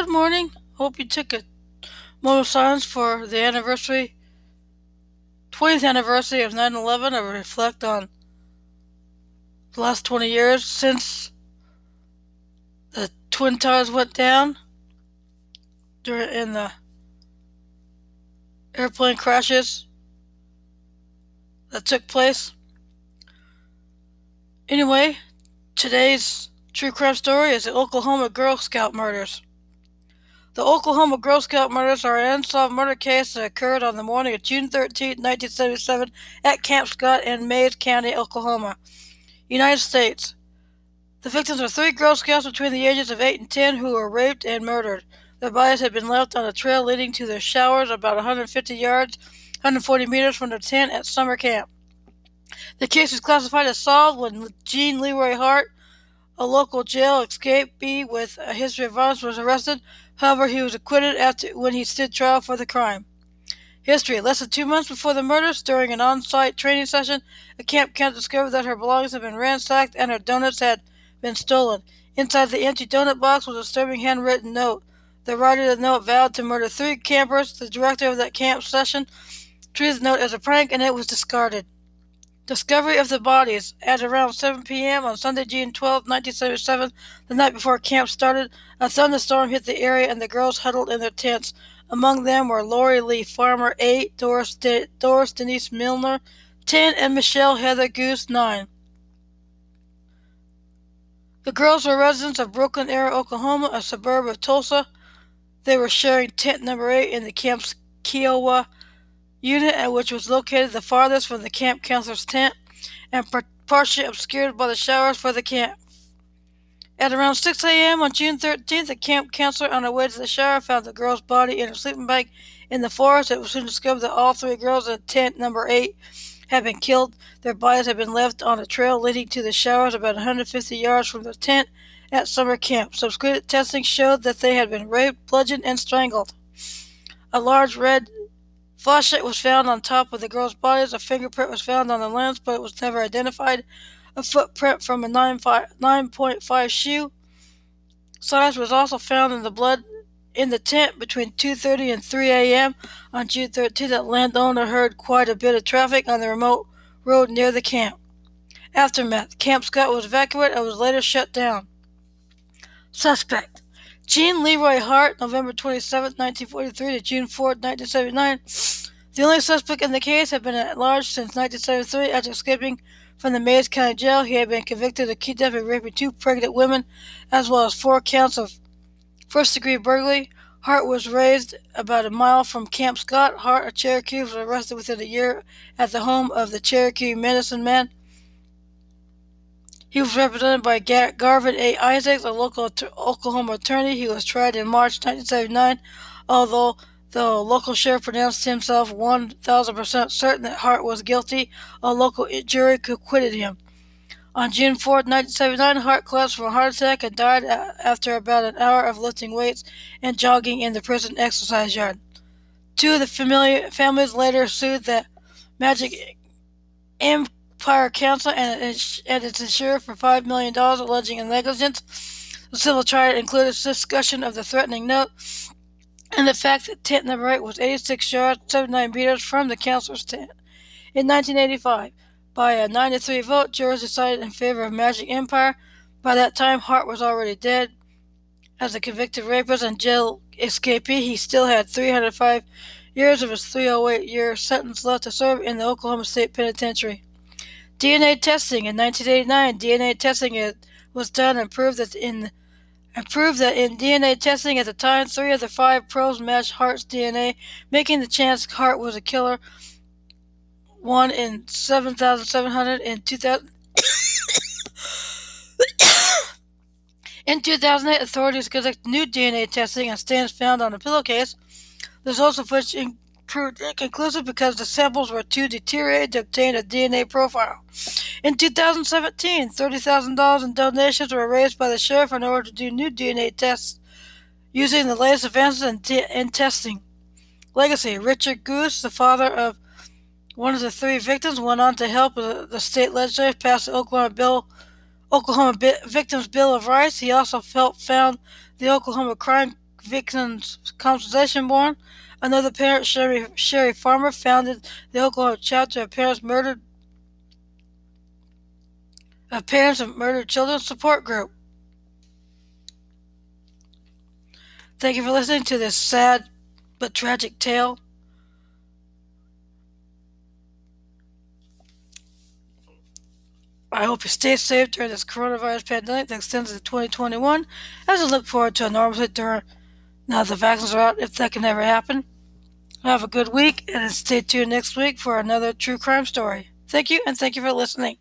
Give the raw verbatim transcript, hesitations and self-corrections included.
Good morning. Hope you took a moment of silence for the anniversary, twentieth anniversary of nine eleven, and reflect on the last twenty years since the Twin Towers went down during in the airplane crashes that took place. Anyway, today's true crime story is the Oklahoma Girl Scout murders. The Oklahoma Girl Scout murders are an unsolved murder case that occurred on the morning of June thirteenth, nineteen seventy-seven at Camp Scott in Mays County, Oklahoma, United States. The victims were three Girl Scouts between the ages of eight and ten who were raped and murdered. Their bodies had been left on a trail leading to their showers about one hundred fifty yards, one hundred forty meters from their tent at summer camp. The case was classified as solved when Gene Leroy Hart, a local jail escapee with a history of violence, was arrested. However, he was acquitted after when he stood trial for the crime. History. Less than two months before the murders, during an on-site training session, a camp counselor discovered that her belongings had been ransacked and her donuts had been stolen. Inside the empty donut box was a disturbing handwritten note. The writer of the note vowed to murder three campers. The director of that camp session treated the note as a prank, and it was discarded. Discovery of the bodies. At around seven p.m. on Sunday, June twelfth, nineteen seventy-seven, the night before camp started, a thunderstorm hit the area and the girls huddled in their tents. Among them were Lori Lee Farmer, eight, Doris, De- Doris Denise Milner, ten, and Michelle Heather Goose, nine. The girls were residents of Broken Arrow, Oklahoma, a suburb of Tulsa. They were sharing tent number eight in the camp's Kiowa unit, at which was located the farthest from the camp counselor's tent and par- partially obscured by the showers for the camp. At around six a.m. on June thirteenth, the camp counselor, on her way to the shower, found the girl's body in her sleeping bag in the forest. It was soon discovered that all three girls in tent number eight had been killed. Their bodies had been left on a trail leading to the showers about one hundred fifty yards from their tent at summer camp. Subsequent testing showed that they had been raped, bludgeoned, and strangled. A large red flashlight was found on top of the girls' bodies. A fingerprint was found on the lens, but it was never identified. A footprint from a nine point five shoe size was also found in the blood in the tent between two thirty and three a.m. on June thirteenth. That landowner heard quite a bit of traffic on the remote road near the camp. Aftermath. Camp Scott was evacuated and was later shut down. Suspect. Gene Leroy Hart, November twenty-seventh, nineteen forty-three to June fourth, nineteen seventy-nine. The only suspect in the case had been at large since nineteen seventy-three. After escaping from the Mays County jail, he had been convicted of kidnapping and raping two pregnant women, as well as four counts of first-degree burglary. Hart was raised about a mile from Camp Scott. Hart, a Cherokee, was arrested within a year at the home of the Cherokee medicine man. He was represented by Garvin A. Isaacs, a local Oklahoma attorney. He was tried in March nineteen seventy-nine, although the local sheriff pronounced himself one thousand percent certain that Hart was guilty. A local jury acquitted him. On June fourth, nineteen seventy-nine, Hart collapsed from a heart attack and died after about an hour of lifting weights and jogging in the prison exercise yard. Two of the famili- families later sued the Magic Empire Council and its, and its insurer for five million dollars, alleging negligence. The civil trial included discussion of the threatening note and the fact that tent number eight was eighty-six yards, seventy-nine meters from the counselor's tent. In nineteen eighty-five, by a nine to three vote, jurors decided in favor of Magic Empire. By that time, Hart was already dead. As a convicted rapist and jail escapee, he still had three hundred five years of his three hundred eight year sentence left to serve in the Oklahoma State Penitentiary. D N A testing. In nineteen eighty-nine, D N A testing it was done and proved that in and proved that in D N A testing at the time, three of the five probes matched Hart's D N A, making the chance Hart was a killer one in seven thousand seven hundred. In two thousand, in two thousand eight, authorities conducted new D N A testing on stains found on a pillowcase. The results of which in- proved inconclusive because the samples were too deteriorated to obtain a D N A profile. In two thousand seventeen, thirty thousand dollars in donations were raised by the sheriff in order to do new D N A tests using the latest advances in, t- in testing. Legacy. Richard Goose, the father of one of the three victims, went on to help the state legislature pass the Oklahoma Bill, Oklahoma Bi- Victims Bill of Rights. He also helped found the Oklahoma Crime victims' compensation board. Another parent, Sherry, Sherry Farmer, founded the Oklahoma chapter of Parents Murdered of Parents of Murdered Children Support Group. Thank you for listening to this sad but tragic tale. I hope you stay safe during this coronavirus pandemic that extends into twenty twenty-one, as I look forward to a normalcy during now the vaccines are out, if that can ever happen. Have a good week, and stay tuned next week for another true crime story. Thank you, and thank you for listening.